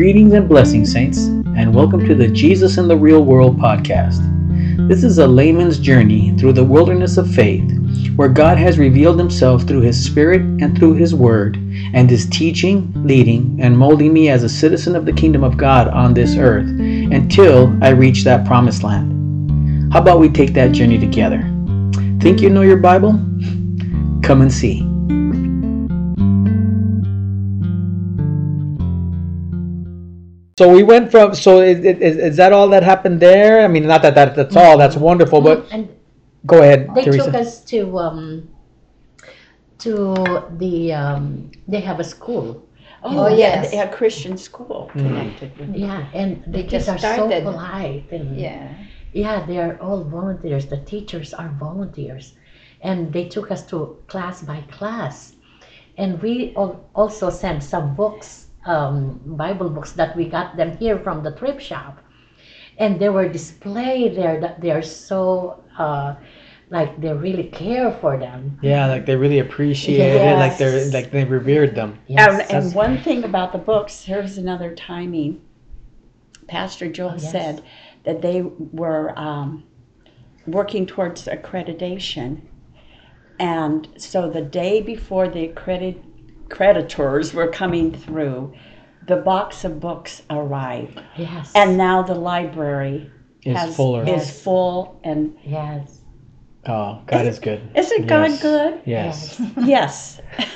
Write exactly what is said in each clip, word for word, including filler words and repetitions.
Greetings and blessings, saints, and welcome to the Jesus in the Real World podcast. This is a layman's journey through the wilderness of faith, where God has revealed himself through his Spirit and through his Word, and is teaching, leading, and molding me as a citizen of the kingdom of God on this earth, until I reach that promised land. How about we take that journey together? Think you know your Bible? Come and see. So we went from, so is, is, is that all that happened there? I mean, not that, that that's all, that's wonderful, but and go ahead, They Teresa. Took us to, um, to the, um, they have a school. Oh, and yes. A Christian school connected mm. with it. Yeah, and the they kids just are started. so polite. And yeah. Yeah, they are all volunteers. The teachers are volunteers. And they took us to class by class. And we also sent some books. Um, Bible books that we got them here from the thrift shop, and they were displayed there. That they are so uh, like they really care for them. Yeah, like they really appreciate yes. it. Like they're like they revered them. Yes, and, and one right. thing about the books, here's another timing. Pastor Joel oh, yes. said that they were um, working towards accreditation, and so the day before the accreditation. Creditors were coming through, the box of books arrived. Yes. And now the library is, has, fuller. is yes. full and yes. Oh, God is, is good. Isn't yes. God good? Yes. Yes. yes.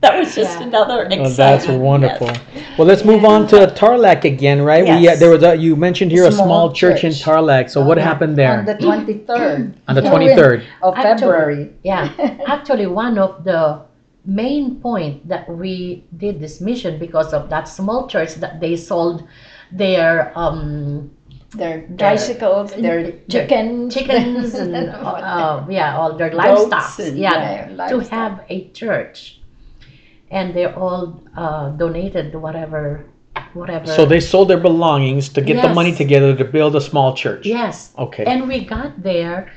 That was just yeah. another exciting. Well, that's wonderful. Yes. Well, let's move yeah. on to Tarlac again, right? Yes. We, uh, there was a, you mentioned here small a small church, church in Tarlac. So oh, what yeah. happened there? On the twenty-third. On the twenty-third of February. Actually, yeah. Actually, one of the main point that we did this mission because of that small church that they sold their um their bicycles, their chicken chickens and uh, yeah all their livestock yeah their livestock. To have a church, and they all uh donated whatever whatever so they sold their belongings to get yes. the money together to build a small church. Yes. Okay. And we got there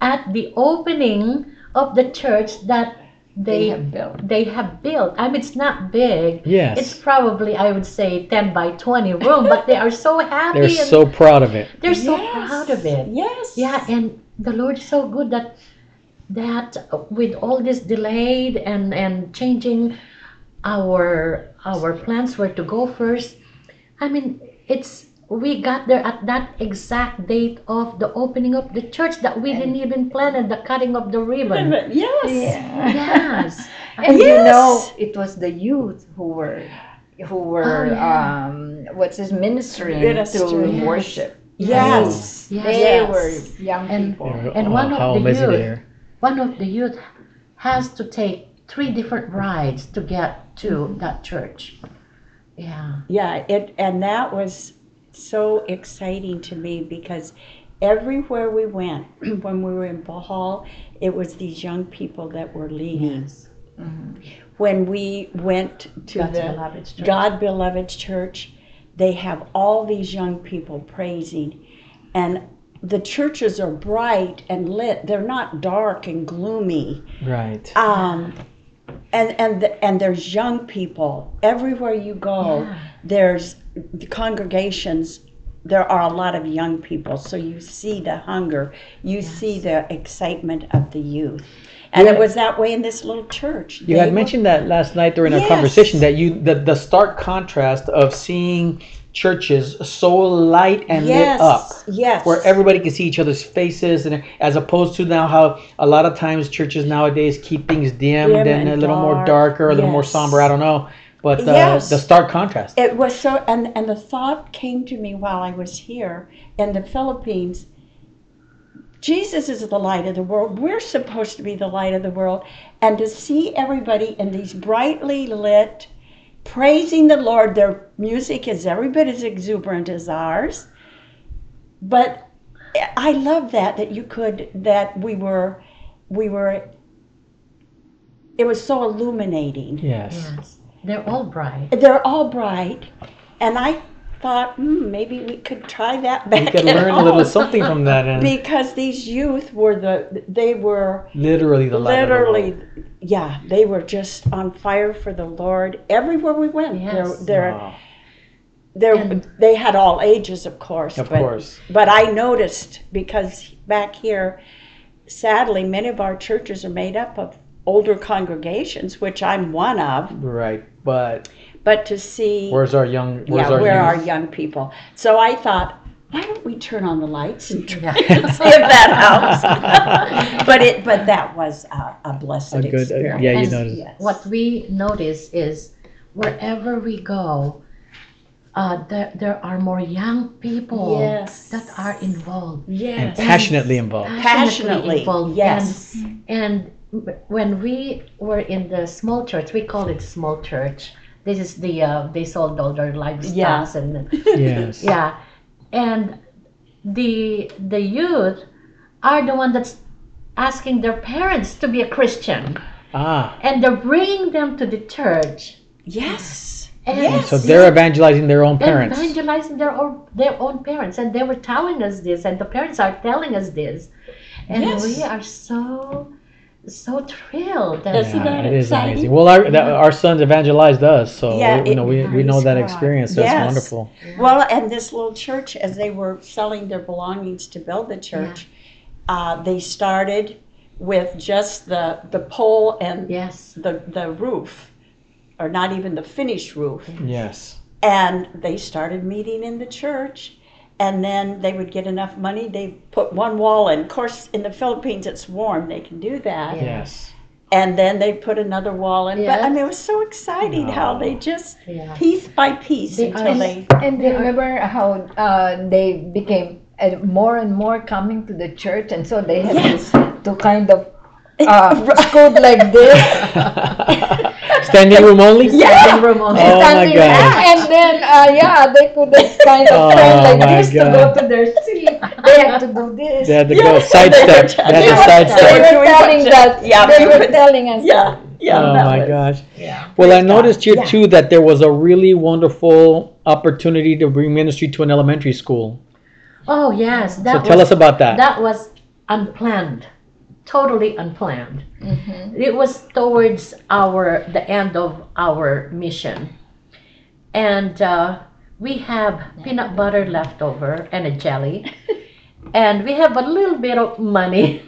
at the opening of the church that They, they have built. They have built. I mean, it's not big. Yes. It's probably, I would say, ten by twenty room, but they are so happy. They're so proud of it. They're yes. so proud of it. Yes. Yeah, and the Lord is so good that that with all this delayed and, and changing our our plans were to go first. I mean, it's we got there at that exact date of the opening of the church that we and didn't even plan, and the cutting of the ribbon. Yes. Yeah. Yes. And yes. you know, it was the youth who were, who were, oh, yeah. um, what's his ministering Ministry. to yes. worship. Yes. Yes. yes. They yes. were young and, people. And oh, one of the youth, one of the youth has to take three different rides to get to mm-hmm. that church. Yeah. Yeah. It, and that was so exciting to me because everywhere we went, when we were in Bahal, it was these young people that were leading. Yes. Mm-hmm. When we went to God's the Beloved Church. God Beloved Church, they have all these young people praising, and the churches are bright and lit. They're not dark and gloomy. Right. Um, and and the, and there's young people everywhere you go. Yeah. There's the congregations, there are a lot of young people, so you see the hunger, you yes. see the excitement of the youth. And yeah. it was that way in this little church. You they had mentioned were, that last night during yes. our conversation, that you the, the stark contrast of seeing churches so light and yes. lit up, yes, where everybody can see each other's faces, and as opposed to now how a lot of times churches nowadays keep things dim, dim and, and a little dark. more darker, a little yes. more somber, I don't know. But the, yes. the stark contrast. It was so, and, and the thought came to me while I was here in the Philippines, Jesus is the light of the world. We're supposed to be the light of the world. And to see everybody in these brightly lit, praising the Lord, their music is every bit as exuberant as ours. But I love that, that you could, that we were, we were, it was so illuminating. Yes. yes. They're all bright. They're all bright. And I thought, hmm, maybe we could try that back. We could learn home. a little something from that. And because these youth were the, they were. Literally the light Literally, of the world. Yeah. They were just on fire for the Lord everywhere we went. Yes. They're, they're, wow. There, and they had all ages, of course. Of but, course. But I noticed, because back here, sadly, many of our churches are made up of older congregations, which I'm one of. Right, but... But to see... Where's our young... Where's yeah, our where youth? Are young people? So I thought, why don't we turn on the lights and try to see if that helps? but it, but that was a, a blessed a good, experience. Uh, yeah, you and noticed. Yes. What we notice is wherever we go, Uh, there, there are more young people yes. that are involved. Yes. And passionately involved. Passionately, passionately involved. Yes. And, and when we were in the small church, we call it small church. This is the, uh, they sold all their livestock. Yeah. And, yes. Yeah. And the, the youth are the one that's asking their parents to be a Christian. Ah. And they're bringing them to the church. Yes. And yes. So they're evangelizing their own parents. Evangelizing their own, their own parents. And they were telling us this, and the parents are telling us this. And yes. we are so, so thrilled. That Isn't yeah, that it exciting? Is amazing. Well, our, that, our sons evangelized us, so yeah, we, you know, we, we know that experience. So yes. It's wonderful. Well, and this little church, as they were selling their belongings to build the church, yeah. uh, they started with just the, the pole and yes. the, the roof. Or not even the finished roof. Yes. And they started meeting in the church, and then they would get enough money. They put one wall in. Of course, in the Philippines, it's warm. They can do that. Yes. And then they put another wall in. Yes. But I mean, it was so exciting no. how they just yeah. piece by piece they until are, they. And they remember how uh, they became uh, more and more coming to the church, and so they had yes. to, to kind of uh, scoot like this. Standing room only? Yeah. Standing room only. Oh Standing my God. And then, uh, yeah, they could kind of turn oh like this God. To go to their seat. They had to do this. They had to yeah. go sidestep. They, they, they had to sidestep. They were telling that. Yeah, they were telling us. Yeah. Yeah. Oh my was, gosh. Yeah. Well, I noticed here yeah. too that there was a really wonderful opportunity to bring ministry to an elementary school. Oh yes. That so was, tell us about that. That was unplanned. Totally unplanned. Mm-hmm. It was towards our the end of our mission, and uh, we have peanut butter left over and a jelly, and we have a little bit of money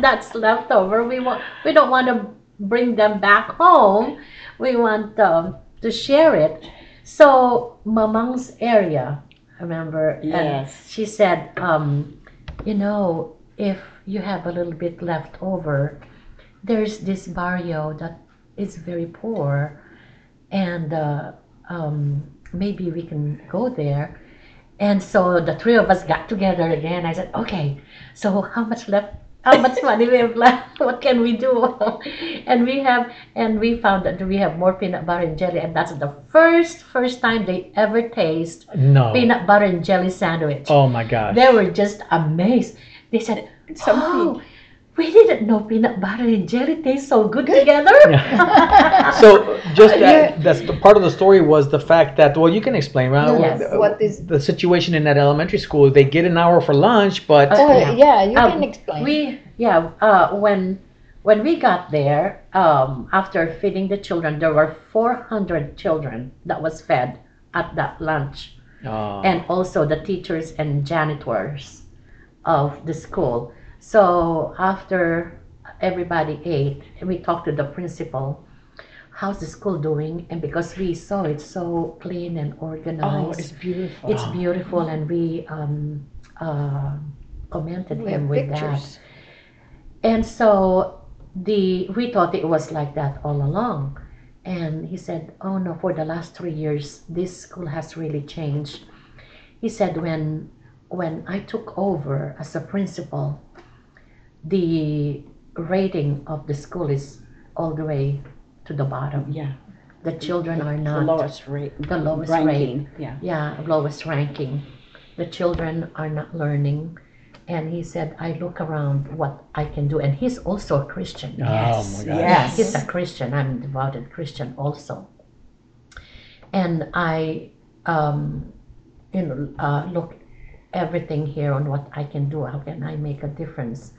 that's left over. We want we don't want to bring them back home. We want um, to share it. So Mamang's area, I remember, yes. and she said, um, you know, if you have a little bit left over, there's this barrio that is very poor, and uh, um, maybe we can go there. And so the three of us got together again. I said, okay, so how much left, how much money we have left, what can we do? and we have, and we found that we have more peanut butter and jelly, and that's the first, first time they ever taste no. peanut butter and jelly sandwich. Oh my gosh. They were just amazed. They said, oh, we didn't know peanut butter and jelly taste so good together. Yeah. so just that, that's the part of the story was the fact that, well, you can explain, right? Yes. What, what is the situation in that elementary school? They get an hour for lunch, but... Uh, yeah. yeah, you um, can explain. We, yeah, uh, when when we got there, um, after feeding the children, there were four hundred children that was fed at that lunch. Oh. And also the teachers and janitors of the school. So after everybody ate, we talked to the principal, how's the school doing? And because we saw it so clean and organized. Oh, it's beautiful. It's beautiful, and we um, uh, commented we him with pictures. That. And so the we thought it was like that all along. And he said, oh no, for the last three years, this school has really changed. He said, when When I took over as a principal, the rating of the school is all the way to the bottom. Yeah, the children the, are not the lowest rate. The lowest ranking. Rate. Yeah, yeah, lowest ranking. The children are not learning, and he said, "I look around what I can do." And he's also a Christian. Yes, oh my God. Yes, he's a Christian. I'm a devoted Christian also. And I, um, you know, uh, look. Everything here on what I can do, how can I make a difference?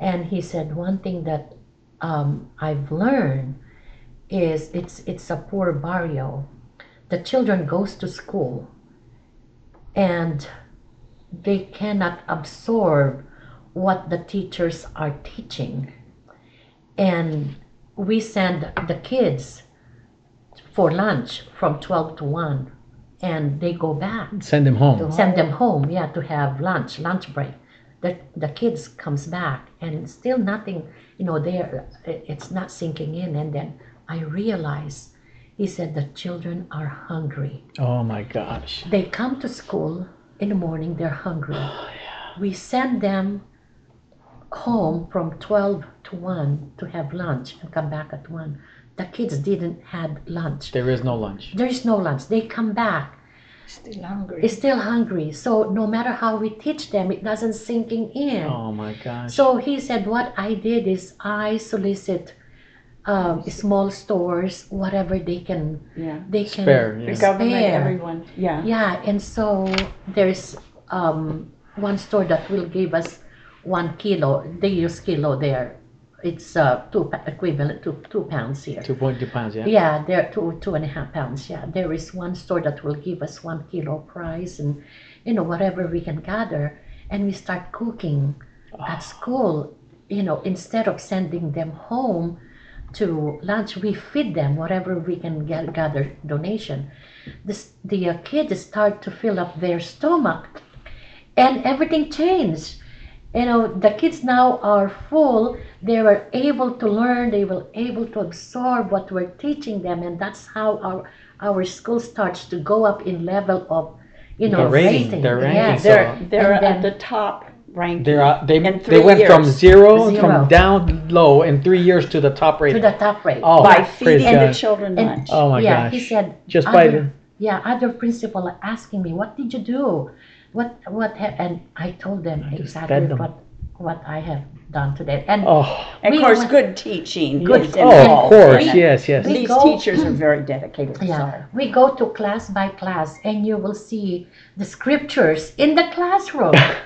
And he said, one thing that um, I've learned is it's it's a poor barrio. the children goes to school and they cannot absorb what the teachers are teaching, and we send the kids for lunch from twelve to one and they go back. Send them home. To, send them home, yeah, to have lunch, lunch break. The, the kids comes back and still nothing, you know, they're, it's not sinking in. And then I realized, he said, the children are hungry. Oh my gosh. They come to school in the morning, they're hungry. Oh, yeah. We send them home from twelve to one to have lunch and come back at one. The kids didn't have lunch. There is no lunch. There is no lunch. They come back. Still hungry. It's still hungry. So no matter how we teach them, it doesn't sinking in. Oh my gosh. So he said, what I did is I solicit um, small stores, whatever they can, yeah. they can spare. Yeah. spare. Government, everyone. Yeah. Yeah. And so there's um, one store that will give us one kilo. They use kilo there. It's uh, two equivalent to two pounds here. Two point two pounds, yeah. Yeah, there two two and a half pounds. Yeah, there is one store that will give us one kilo price, and you know whatever we can gather, and we start cooking oh. at school. You know, instead of sending them home to lunch, we feed them whatever we can get, gather donation. This, the uh, kids start to fill up their stomach, and everything changed. You know, the kids now are full. They were able to learn. They were able to absorb what we're teaching them, and that's how our our school starts to go up in level of, you know, the rating. rating. Their ranking. Yeah, they're so. they're and at then, the top ranking. They're uh, they in three they went years. from zero, zero from down low in three years to the top rating. To the top rate. Oh, by feeding the God. children and, lunch. Oh my yeah, gosh! Yeah, he said. Just other, by the yeah, other principal are asking me, what did you do? What what have, and I told them I exactly them. what what I have done today. And oh. of course, went, good teaching. Good. Yes. Oh, of course, we, yes, yes. These go, teachers are very dedicated. Yeah, sorry. We go to class by class, and you will see the scriptures in the classroom. Yes.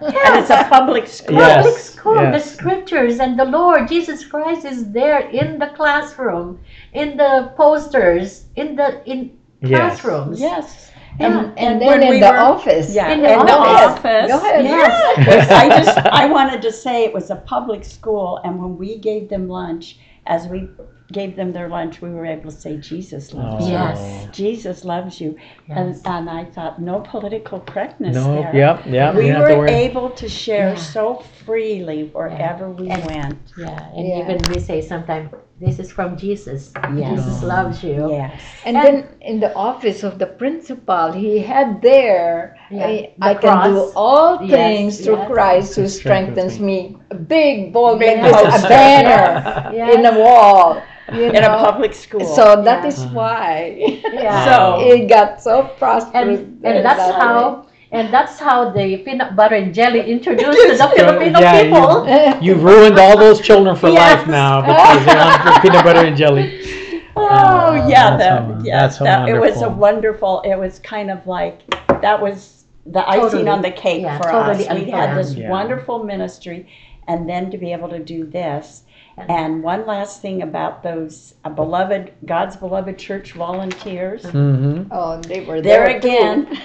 And it's a public school. Yes. Public school. Yes. The scriptures and the Lord Jesus Christ is there in the classroom, in the posters, in the in classrooms. Yes. yes. Yeah. And, and then in, we the were, office, yeah, in the in office. In the office. Yes. I just I wanted to say it was a public school, and when we gave them lunch, as we gave them their lunch, we were able to say, Jesus loves oh. you. Yes. Jesus loves you. Yes. And and I thought, no political correctness no, there. Yep, yep, we were able to share yeah. so freely wherever yeah. we and, went. Yeah. And yeah. even we say sometimes, this is from Jesus. Yes. Jesus loves you. Yes. And, and then in the office of the principal, he had there, yeah, I, I can do all yes, things yes. through Christ who strengthens me. A big, bold, big yes. a banner yes. in the wall. You know? In a public school. So that yeah. is why yeah. so it got so prosperous. And, and that's that how... Way. And that's how the peanut butter and jelly introduced to the Filipino yeah, people. You, you've ruined all those children for yes. life now because they're on peanut butter and jelly. Oh, oh yeah, that, so, yes, so that, it was a wonderful, it was kind of like, that was the icing totally. on the cake yeah, for totally us. We had this yeah. wonderful ministry, and then to be able to do this. And one last thing about those uh, beloved, God's Beloved Church volunteers. Mm-hmm. Oh, they were there, there again.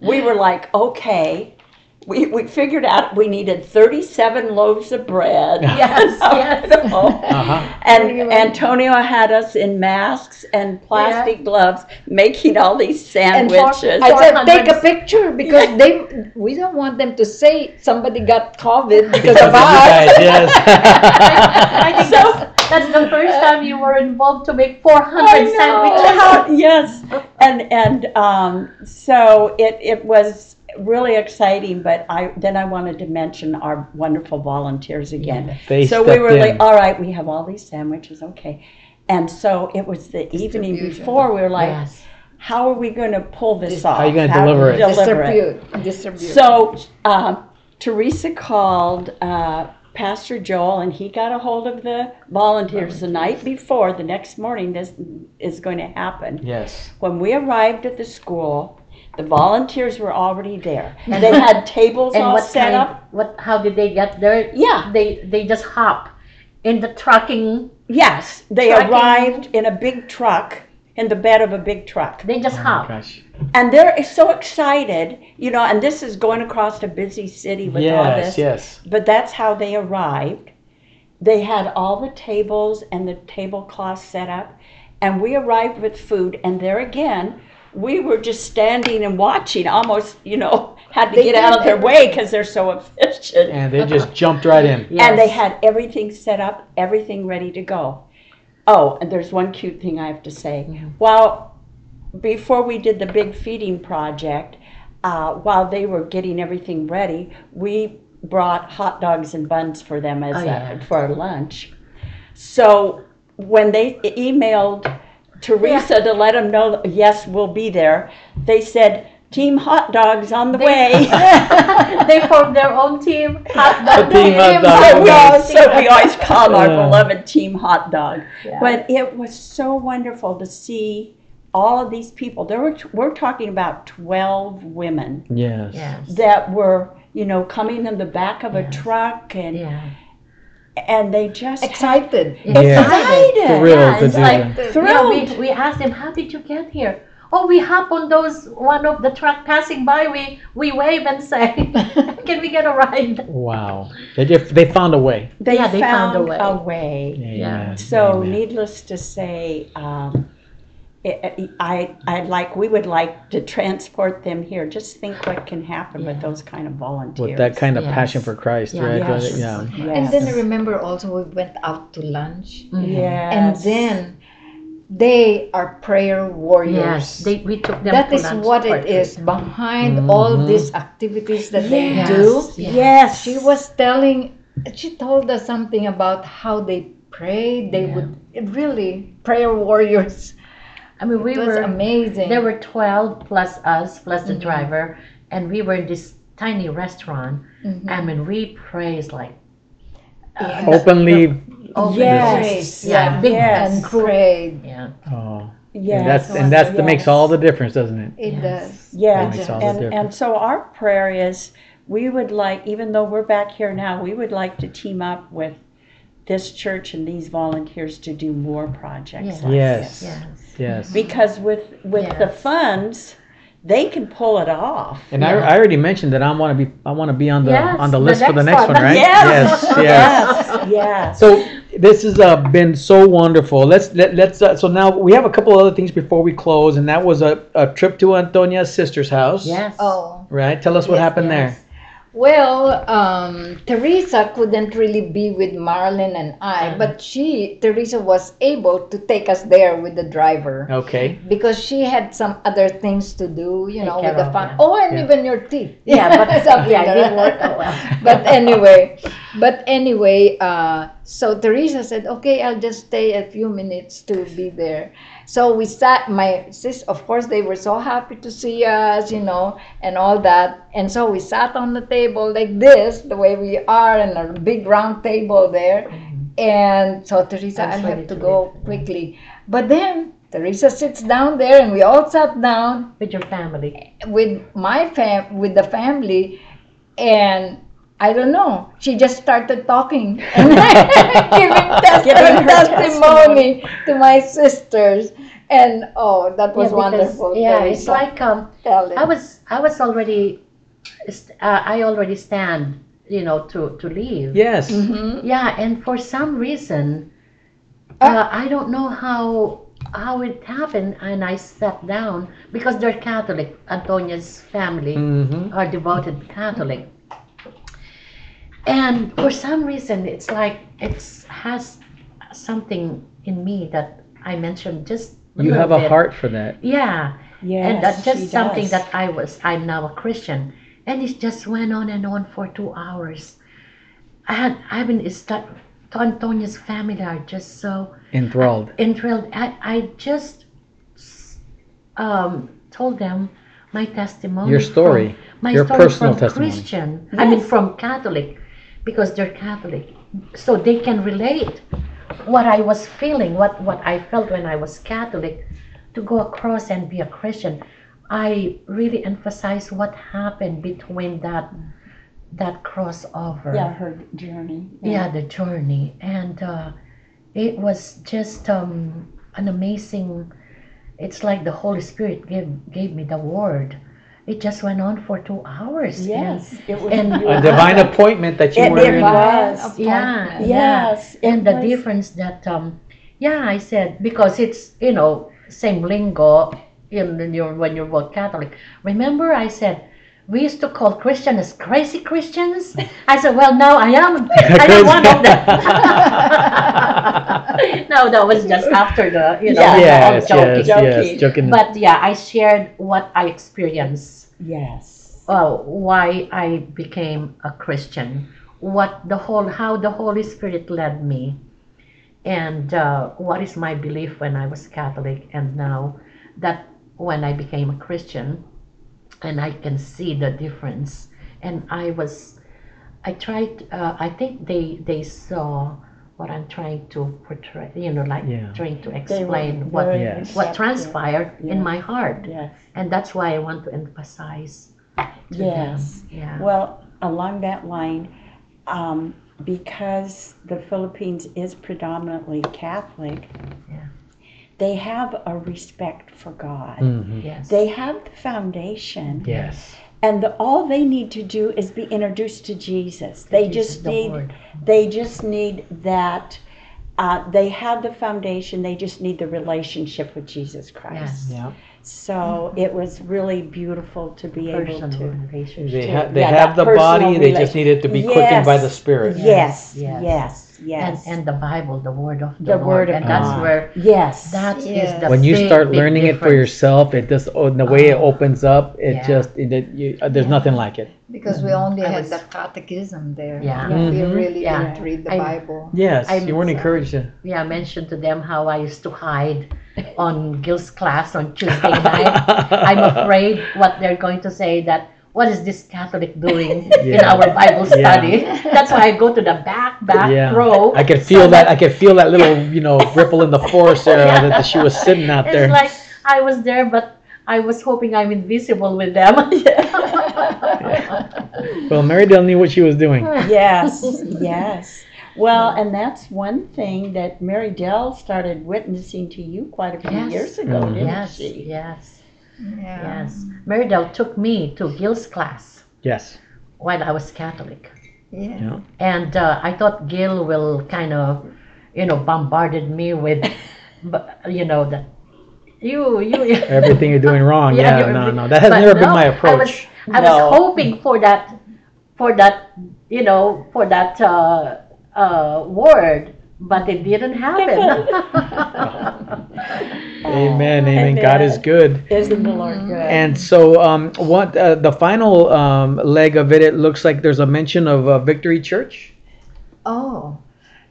We were like, okay, we we figured out we needed thirty-seven loaves of bread. Yes, yes. Uh-huh. And really? Antonio had us in masks and plastic yeah. gloves making all these sandwiches. And for, I said, take a picture because yeah. they we don't want them to say somebody got COVID because of us. Yes. I, I think so. That's, that's the first time you were involved to make four hundred sandwiches. Yes. And and um, so it it was really exciting, but I then I wanted to mention our wonderful volunteers again. Yeah, so we were in. like, all right, we have all these sandwiches, okay. And so it was the evening before, we were like, yes. how are we going to pull this off? How are you going to deliver it? Deliver Distribute. It? Distribute. So uh, Teresa called uh, Pastor Joel, and he got a hold of the volunteers the night before. The next morning, this is going to happen. Yes. When we arrived at the school, the volunteers were already there. And they had tables and all what set kind, up. What? How did they get there? Yeah, they they just hop in the trucking. Yes, they trucking. arrived in a big truck. in the bed of a big truck. They just oh hop. Gosh. And they're so excited, you know, and this is going across a busy city with yes, all this. Yes, yes. But that's how they arrived. They had all the tables and the tablecloths set up, and we arrived with food, and there again, we were just standing and watching, almost, you know, had to they get out of their way because they're so efficient. And they just jumped right in. Yes. And they had everything set up, everything ready to go. Oh, and there's one cute thing I have to say. Yeah. While, before we did the big feeding project, uh, while they were getting everything ready, we brought hot dogs and buns for them as oh, yeah. a, for lunch. So when they emailed Teresa yeah. to let them know, yes, we'll be there, they said, team hot dogs on the they, way. They formed their own team, hot dog team. team hot dog. Dog. So, we, so we always call our yeah. beloved team hot dog. Yeah. But it was so wonderful to see all of these people. There were, we're talking about twelve women yes. Yes. that were, you know, coming in the back of yes. a truck and yeah. and they just excited, had, yeah. excited, yeah. thrilled, yeah, it's like, the, thrilled. You know, we, we asked them, how did you get here? Oh, we hop on those one of the truck passing by. We we wave and say, can we get a ride? Wow, they just, they found a way. They, yeah, they found, found a way. A way. Yeah. yeah. So, Amen. Needless to say. Um, It, I I'd like we would like to transport them here. Just think what can happen yeah. with those kind of volunteers. With that kind of yes. passion for Christ, yeah. right? Yes. Yeah. Yes. And then I remember also we went out to lunch. Mm-hmm. Yes. And then they are prayer warriors. Yes. They, we took them that is what it is behind mm-hmm. all these activities that yes. they do. Yes. yes. She was telling. She told us something about how they prayed. They yeah. would it really prayer warriors. I mean, we it was were amazing. There were twelve plus us, plus the mm-hmm. driver, and we were in this tiny restaurant. Mm-hmm. I mean, we praised like uh, openly. The, openly yes, yeah, big yes. and prayed. Yeah. Oh, yeah. And that's and that's yes. that makes all the difference, doesn't it? It yes. does. Yeah, that makes all and the difference. And so our prayer is, we would like, even though we're back here now, we would like to team up with this church and these volunteers to do more projects yes. like yes. this. Yes. Yes. Because with with yes. the funds, they can pull it off. And yeah. I, I already mentioned that I want to be I want to be on the yes, on the list the for the next one, one right? Yes. Yes. Yes. yes. yes. So this has uh, been so wonderful. Let's let, let's uh, so now we have a couple other things before we close, and that was a, a trip to Antonia's sister's house. Yes. Oh. Right. Tell us what yes, happened yes. there. Well, um, Teresa couldn't really be with Marlyn and I, mm-hmm. but she, Teresa was able to take us there with the driver. Okay. Because she had some other things to do, you know, with the fun. Oh, and yeah. even your teeth. Yeah, but something yeah, didn't work out well. But anyway, but anyway, uh, so Teresa said, okay, I'll just stay a few minutes to be there. So we sat, my sis, of course, they were so happy to see us, you know, and all that. And so we sat on the table like this, the way we are, and a big round table there. Mm-hmm. And so Teresa, I'll have to go quickly. But then Teresa sits down there, and we all sat down. With your family. With my fam, with the family. And I don't know, she just started talking and giving, test- giving her testimony, testimony to my sisters, and oh, that was yeah, wonderful. Because, yeah, Teresa. It's like um, I was, I was already, uh, I already stand, you know, to to leave. Yes. Mm-hmm. Yeah, and for some reason, uh, uh, I don't know how how it happened, and I sat down because they're Catholic. Antonia's family mm-hmm. are devoted Catholic. And for some reason, it's like it has something in me that I mentioned just a you have bit. A heart for that. Yeah, yeah, and that's just something does. That I was. I'm now a Christian, and it just went on and on for two hours. I had. I mean, it's that Antonia's family are just so enthralled. I, enthralled. I. I just um, told them my testimony. Your story. From, my your story personal from testimony. Christian. Yes. I mean, from Catholic. Because they're Catholic, so they can relate what I was feeling, what, what I felt when I was Catholic, to go across and be a Christian. I really emphasize what happened between that that crossover. Yeah, her journey. Yeah, yeah the journey, and uh, it was just um, an amazing it's like the Holy Spirit gave gave me the word. It just went on for two hours. Yes, and, it was and a divine uh, appointment that you it, were it in. Was. Yeah, yes, yeah. And the was. difference that, um, yeah, I said because it's you know same lingo in, in your when you were Catholic. Remember, I said we used to call Christians as crazy Christians. I said, well, now I am. I am one of them. No, that was just after the, you know, yes, the, yes, joking. Yes, joking. But yeah, I shared what I experienced. Yes. Oh, why I became a Christian, what the whole, how the Holy Spirit led me, and uh, what is my belief when I was Catholic, and now that when I became a Christian. And I can see the difference. And I was, I tried, uh, I think they they saw what I'm trying to portray, you know, like yeah. trying to explain what yes. what transpired yeah. in my heart. Yes. And that's why I want to emphasize to yes. them. Yeah. Well, along that line, um, because the Philippines is predominantly Catholic, yeah. they have a respect for God. Mm-hmm. Yes. They have the foundation. Yes. And the, all they need to do is be introduced to Jesus. They Jesus just the need Lord. They just need that uh, they have the foundation, they just need the relationship with Jesus Christ. Yes. Yeah. So mm-hmm. it was really beautiful to be personal able to relationship. They have they yeah, have the body, they just need it to be yes. quickened by the Spirit. Yes. Yes. yes. yes. Yes. And, and the Bible, the Word of the, the Word Lord. Of and God. That's where yes, that yes. is the when you start learning difference. It for yourself, it just oh, the way oh. it opens up, it yeah. just it, it, you, uh, there's yeah. nothing like it. Because mm-hmm. we only I had was, the catechism there. Yeah, yeah. Mm-hmm. we really yeah. didn't read the I, Bible. Yes, I, you weren't so, encouraged to. Yeah, I mentioned to them how I used to hide on Gil's class on Tuesday night. I'm afraid what they're going to say that. What is this Catholic doing yeah. in our Bible study? Yeah. That's why I go to the back, back yeah. row. I could feel so that, that. I could feel that little, you know, ripple in the forest there yeah. that she was sitting out it's there. It's like I was there, but I was hoping I'm invisible with them. yeah. Well, Maribel knew what she was doing. Yes, yes. Well, and that's one thing that Mary Dell started witnessing to you quite a few yes. years ago, mm-hmm. didn't yes, she? Yes, yes. Yeah. Yes, Maribel took me to Gil's class. Yes, while I was Catholic. Yeah, yeah. And uh, I thought Gil will kind of, you know, bombarded me with, you know, that you you everything you're doing wrong. yeah, yeah no, no, that has never no, been my approach. I was, I no. was hoping for that, for that, you know, for that uh, uh, word. But it didn't happen. Amen, amen. Amen. God is good. Isn't the Lord good? And so, um, what uh, the final um, leg of it? It looks like there's a mention of uh, Victory Church. Oh,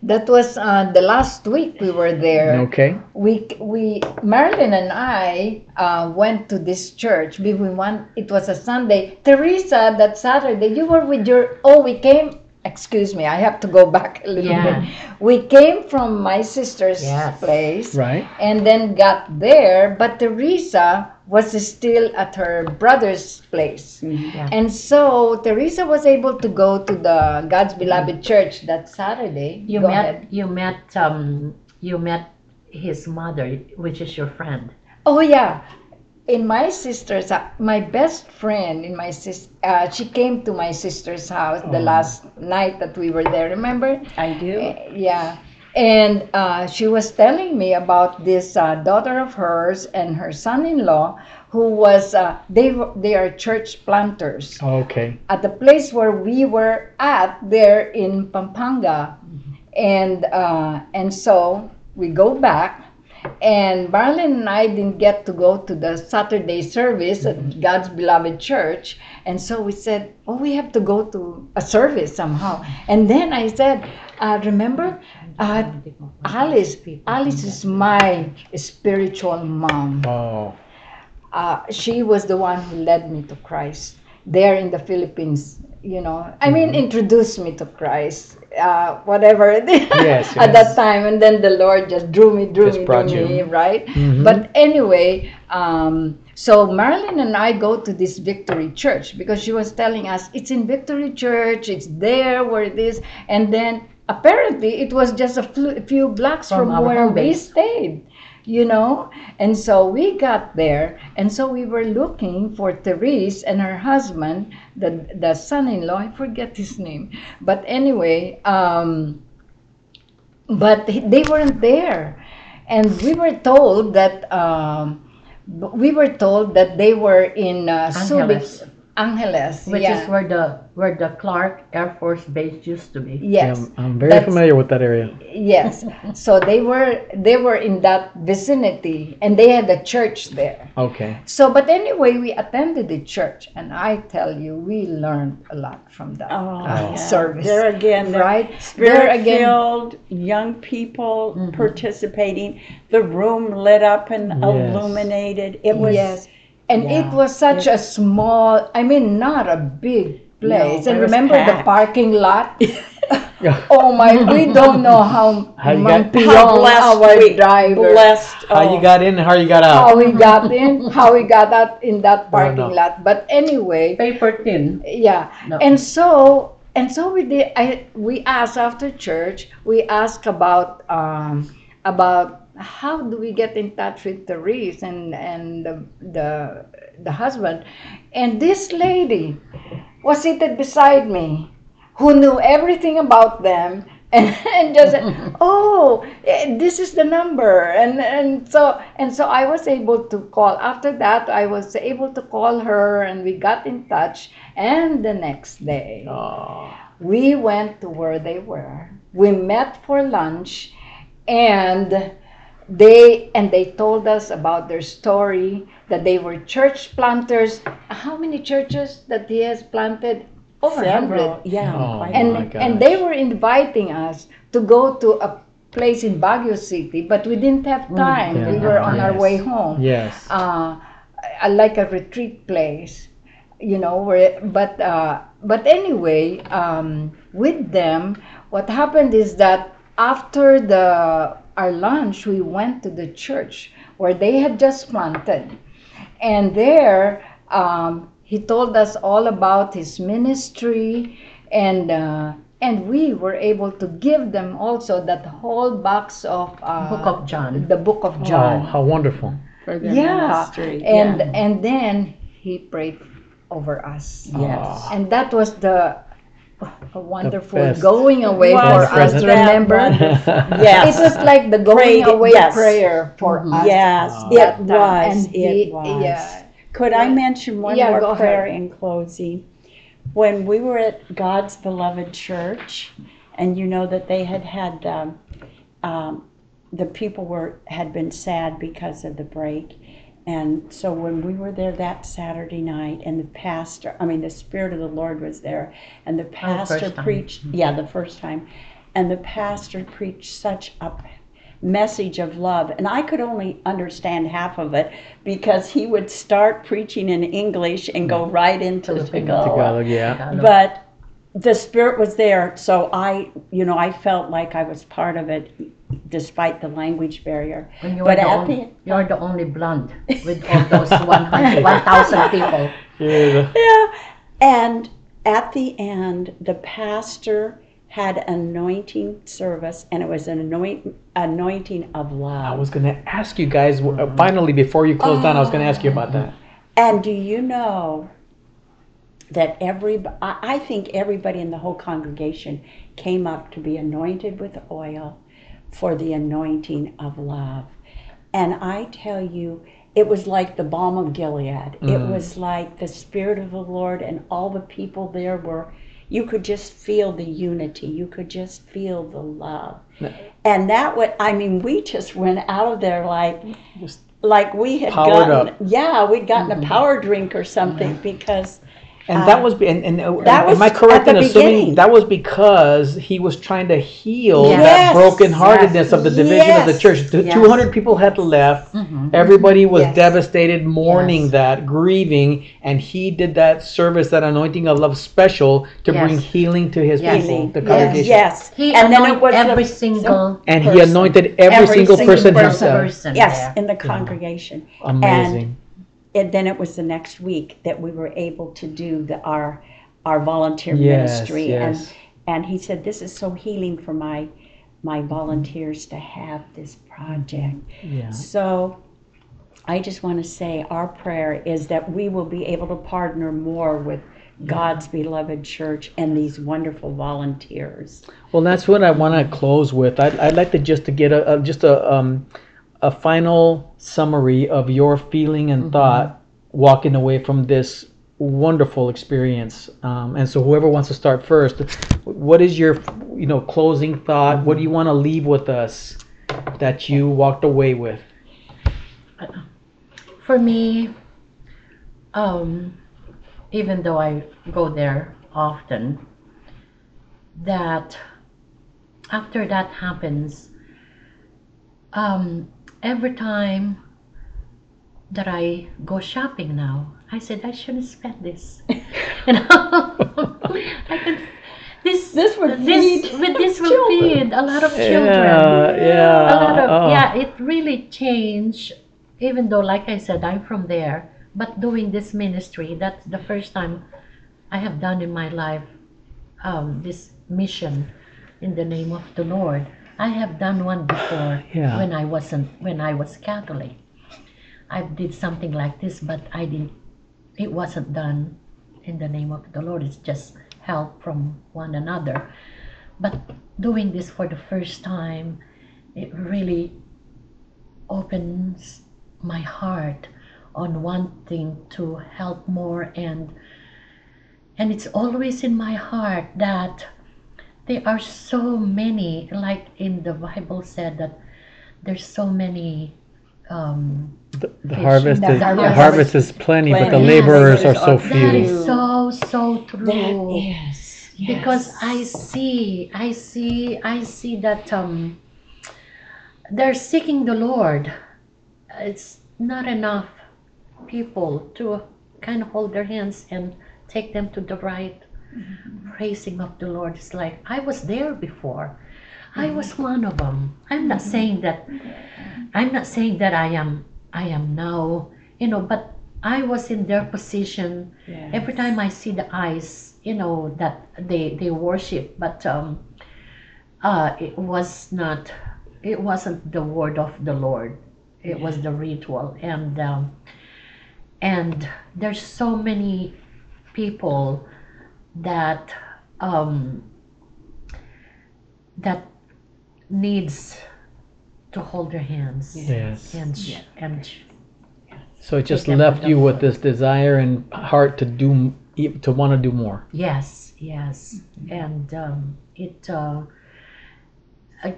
that was uh, the last week we were there. Okay. We we Marlyn and I uh, went to this church. We went. It was a Sunday. Teresa, that Saturday you were with your. Oh, we came. Excuse me, I have to go back a little yeah. bit. We came from my sister's yes. place right. and then got there, but Teresa was still at her brother's place. Mm-hmm. Yeah. And so Teresa was able to go to the God's Beloved Church that Saturday. You go met ahead. you met um you met his mother, which is your friend. Oh yeah. In my sister's, my best friend in my sis, uh, she came to my sister's house oh. the last night that we were there. Remember? I do. Uh, yeah, and uh, she was telling me about this uh, daughter of hers and her son-in-law, who was uh, they they are church planters. Okay. At the place where we were at there in Pampanga, mm-hmm. and uh, and so we go back. And Marlyn and I didn't get to go to the Saturday service at mm-hmm. God's Beloved Church. And so we said, oh, we have to go to a service somehow. And then I said, uh, remember, uh, Alice, Alice is my spiritual mom. Oh. Uh, she was the one who led me to Christ there in the Philippines. You know, I mean, mm-hmm. introduced me to Christ, uh, whatever it is yes, yes. at that time. And then the Lord just drew me, drew just me, drew you. me, right? Mm-hmm. But anyway, um, so Marlyn and I go to this Victory Church because she was telling us, it's in Victory Church, it's there where it is. And then apparently it was just a few blocks from, from where we stayed. you know? And so we got there, and so we were looking for Therese and her husband, the, the son-in-law, I forget his name. But anyway, um, but they weren't there. And we were told that, um, we were told that they were in uh, Subic, Angeles, which yeah. is where the where the Clark Air Force Base used to be. Yes, yeah, I'm, I'm very That's, familiar with that area. Yes, so they were they were in that vicinity, and they had a church there. Okay. So, but anyway, we attended the church, and I tell you, we learned a lot from that oh, uh, yeah. service. There again, right? Spirit-filled young people mm-hmm. participating. The room lit up and yes. illuminated. It was. Yes. And yeah. it was such it, a small, I mean, not a big place. No, and remember packed. the parking lot? Oh my, we don't know how, how, got, how blessed our we, driver. Blessed, oh, how you got in and how you got out. How we got in, how we got out in that parking lot. But anyway. Paper thin. Yeah. No. And so, and so we did, I, we asked after church, we asked about, um, about, how do we get in touch with Therese and and the, the the husband? And this lady was seated beside me, who knew everything about them, and, and just said, "Oh, this is the number." And and so and so I was able to call. After that, I was able to call her, and we got in touch. And the next day, oh. we went to where they were. We met for lunch, and. They and they told us about their story, that they were church planters. How many churches that he has planted? Over a hundred. Yeah. Oh, and my gosh. And they were inviting us to go to a place in Baguio City, but we didn't have time. Yeah. We were on yes. our way home. Yes. Uh, like a retreat place, you know. Where but uh, but anyway, um, with them, what happened is that after the our lunch, we went to the church where they had just planted, and there um, he told us all about his ministry, and uh, and we were able to give them also that whole box of uh, Book of John, the Book of John. Oh, how wonderful! For their yeah, ministry. and yeah. and then he prayed over us. Yes, oh. and that was the. A wonderful going away for us, remember? Yes. It was like the going Prayed, away yes. prayer for mm-hmm. us. Yes, oh. it was. And it he, was. Yeah. Could I mention one yeah, more prayer ahead. in closing? When we were at God's Beloved Church, and you know that they had had, um, um, the people were had been sad because of the break. And so when we were there that Saturday night, and the pastor, I mean, the Spirit of the Lord was there, and the pastor oh, preached, mm-hmm. yeah, the first time, and the pastor preached such a message of love. And I could only understand half of it, because he would start preaching in English and go right into the Tagalog. Yeah. But the Spirit was there, so I, you know, I felt like I was part of it, despite the language barrier. And you're, but the, only, the, you're the only blonde with all those one thousand people. Yeah. yeah. And at the end, the pastor had anointing service, and it was an anoint, anointing of love. I was going to ask you guys, mm-hmm. finally, before you closed oh. down, I was going to ask you about that. And do you know that every, I think everybody in the whole congregation came up to be anointed with oil for the anointing of love. And I tell you, it was like the balm of Gilead. Mm. It was like the Spirit of the Lord, and all the people there were, you could just feel the unity. You could just feel the love. No. And that would, I mean, we just went out of there like, just like we had gotten, up. yeah, we'd gotten mm-hmm. a power drink or something mm-hmm. because And uh, that was, and, and that was am I correct in assuming beginning. that was because he was trying to heal yes. that brokenheartedness yes. of the division yes. of the church? Yes. two hundred people had left. Mm-hmm. Everybody was yes. devastated, mourning yes. that, grieving, and he did that service, that anointing of love special to yes. bring healing to his yes. people, the yes. congregation. Yes, yes. He and anointed then it was every the, single And person. he anointed every, every single, single person, person himself. Person, yes, yeah. in the congregation. Yeah. Amazing. And And then it was the next week that we were able to do the, our our volunteer yes, ministry. Yes. And and he said, this is so healing for my my volunteers to have this project. Yeah. So I just want to say our prayer is that we will be able to partner more with God's Beloved Church and these wonderful volunteers. Well, that's what I want to close with. I'd, I'd like to just to get a, a just a um, a final summary of your feeling and mm-hmm. thought walking away from this wonderful experience. Um, and so, whoever wants to start first, what is your you know closing thought? Mm-hmm. What do you want to leave with us that you walked away with? For me, um. even though I go there often, that after that happens, um, every time that I go shopping now, I said, I shouldn't spend this. You know, I could, this this would this, feed with this would feed a lot of children. Yeah, yeah. A lot of oh. yeah. It really changed. Even though, like I said, I'm from there. But doing this ministry, that's the first time I have done in my life um, this mission in the name of the Lord. I have done one before yeah. when I wasn't when I was Catholic. I did something like this, but I didn't. It wasn't done in the name of the Lord. It's just help from one another. But doing this for the first time, it really opens my heart on wanting to help more, and and it's always in my heart that there are so many, like in the Bible said, that there's so many um the, the harvest is, the harvest is plenty, plenty but the laborers yes, are so few. That is so so true. Yes, yes. Because I see I see I see that um they're seeking the Lord. It's not enough people to kind of hold their hands and take them to the right mm-hmm. praising of the Lord. It's like, I was there before. Mm-hmm. I was one of them. I'm not mm-hmm. saying that I'm not saying that I am I am now, you know, but I was in their position. Yes. Every time I see the eyes, you know, that they they worship, but um uh it was not it wasn't the word of the Lord. It yeah. was the ritual. And um And there's so many people that um, that needs to hold their hands. Yes. And sh- yes. and sh- so it just left you with this desire and heart to do to want to do more. Yes, yes, mm-hmm. and um, it uh,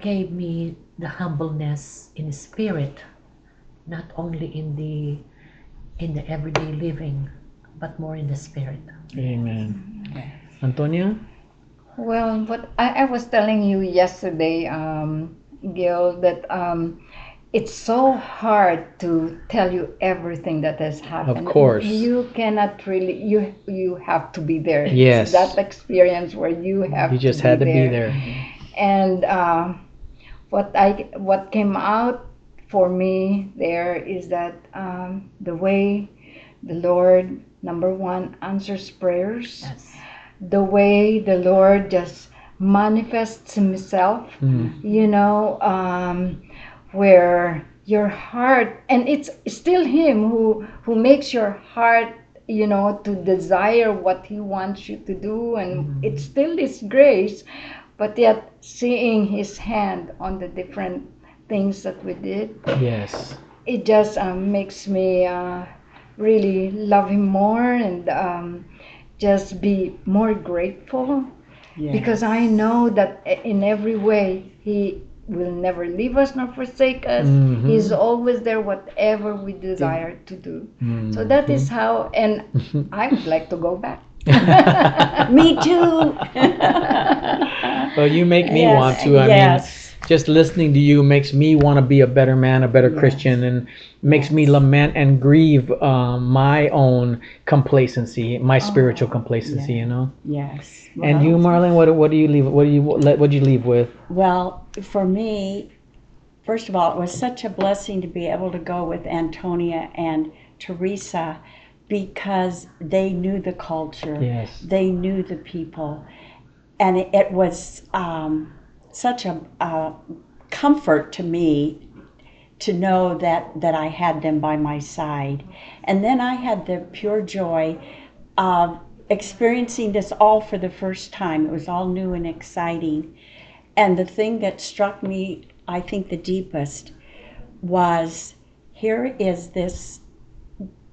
gave me the humbleness in spirit, not only in the. in the everyday living, but more in the spirit. Amen. Yes. Antonia? Well, what I, I was telling you yesterday, um, Gil, that um, it's so hard to tell you everything that has happened. Of course. You cannot really, you you have to be there. Yes. It's that experience where you have you just to had be to there. be there. And uh, what I what came out for me there is that um, the way the Lord, number one, answers prayers, yes. the way the Lord just manifests himself, mm. you know, um, where your heart, and it's still him who, who makes your heart, you know, to desire what he wants you to do, and mm. it's still his grace, but yet seeing his hand on the different things that we did, yes, it just um, makes me uh, really love him more, and um, just be more grateful, yes. because I know that in every way he will never leave us nor forsake us. Mm-hmm. He's always there, whatever we desire yeah. to do. Mm-hmm. So that is how, and I would like to go back. Me too. Well, you make me yes. want to. I yes. mean. Just listening to you makes me want to be a better man, a better yes. Christian, and makes yes. me lament and grieve uh, my own complacency, my oh, spiritual complacency. Yeah. You know. Yes. Well, and you, Marlyn, what what do you leave? What do you what do you leave with? Well, for me, first of all, it was such a blessing to be able to go with Antonia and Teresa, because they knew the culture. Yes. They knew the people, and it, it was. Um, such a uh, comfort to me to know that, that I had them by my side. And then I had the pure joy of experiencing this all for the first time. It was all new and exciting. And the thing that struck me, I think, the deepest was, here is this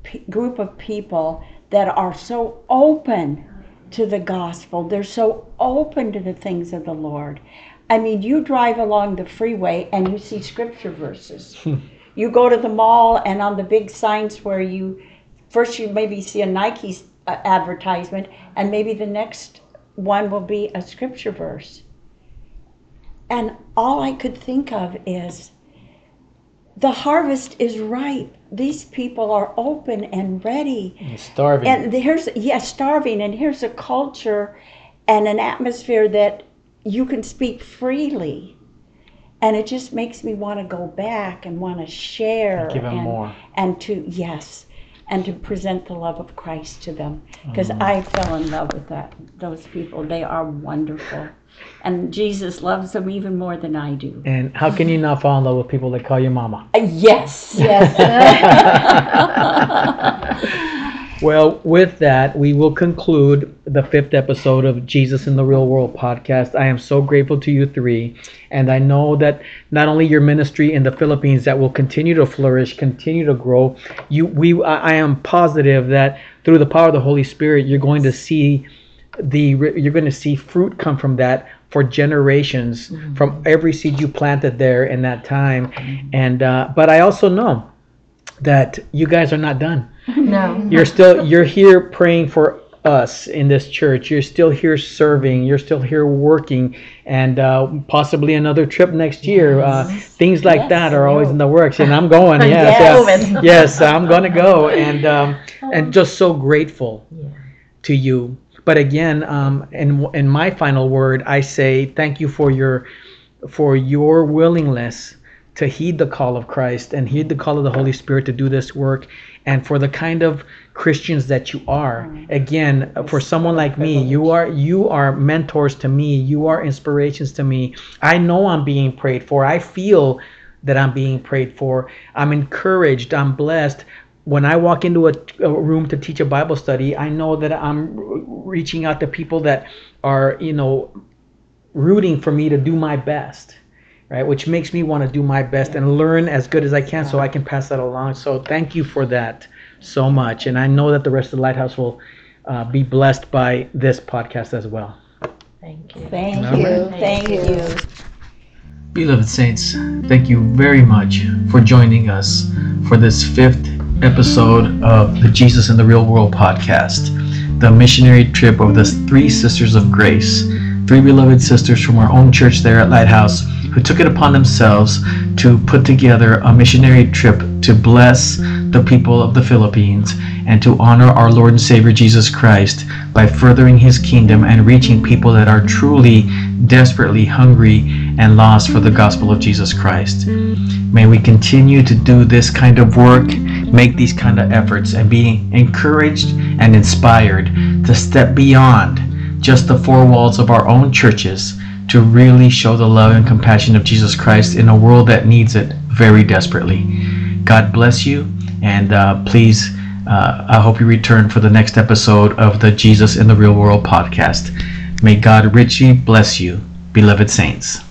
p- group of people that are so open to the gospel. They're so open to the things of the Lord. I mean, you drive along the freeway and you see scripture verses. You go to the mall, and on the big signs where you, first you maybe see a Nike advertisement, and maybe the next one will be a scripture verse. And all I could think of is, the harvest is ripe. These people are open and ready. And starving. And here's, yeah, starving. And here's a culture and an atmosphere that you can speak freely. And it just makes me want to go back and want to share. And give them and, more. And to, yes, and to present the love of Christ to them. Because mm. I fell in love with that. Those people, they are wonderful. And Jesus loves them even more than I do. And how can you not fall in love with people that call you mama? Uh, yes, yes. Well, with that, we will conclude the fifth episode of Jesus in the Real World podcast. I am so grateful to you three. And I know that not only your ministry in the Philippines that will continue to flourish, continue to grow. You, we, I am positive that through the power of the Holy Spirit, you're going to see the you're going to see fruit come from that for generations, mm-hmm. from every seed you planted there in that time. Mm-hmm. And uh, but I also know that you guys are not done. No, you're still you're here praying for us in this church. You're still here serving. You're still here working, and uh, possibly another trip next year. Yes. Uh, things like yes, that are always in the works, and I'm going. Yes, yes, yes, yes, I'm going to go, and um, and just so grateful yeah. to you. But again, um, in in my final word, I say thank you for your for your willingness to heed the call of Christ and heed the call of the Holy Spirit to do this work, and for the kind of Christians that you are. Again, for someone like me, you are you are mentors to me. You are inspirations to me. I know I'm being prayed for. I feel that I'm being prayed for. I'm encouraged. I'm blessed. When I walk into a, a room to teach a Bible study, I know that I'm reaching out to people that are, you know, rooting for me to do my best, right? Which makes me want to do my best and learn as good as I can so I can pass that along. So thank you for that so much. And I know that the rest of the Lighthouse will uh, be blessed by this podcast as well. Thank you. Thank you. Right? Thank you. Beloved saints, thank you very much for joining us for this fifth episode of the Jesus in the Real World podcast, the missionary trip of the Three Sisters of Grace, three beloved sisters from our own church there at Lighthouse who took it upon themselves to put together a missionary trip to bless the people of the Philippines and to honor our Lord and Savior Jesus Christ by furthering his kingdom and reaching people that are truly desperately hungry and lost for the gospel of Jesus Christ. May we continue to do this kind of work, make these kind of efforts, and be encouraged and inspired to step beyond just the four walls of our own churches to really show the love and compassion of Jesus Christ in a world that needs it very desperately. God bless you, and uh, please, uh, I hope you return for the next episode of the Jesus in the Real World podcast. May God richly bless you, beloved saints.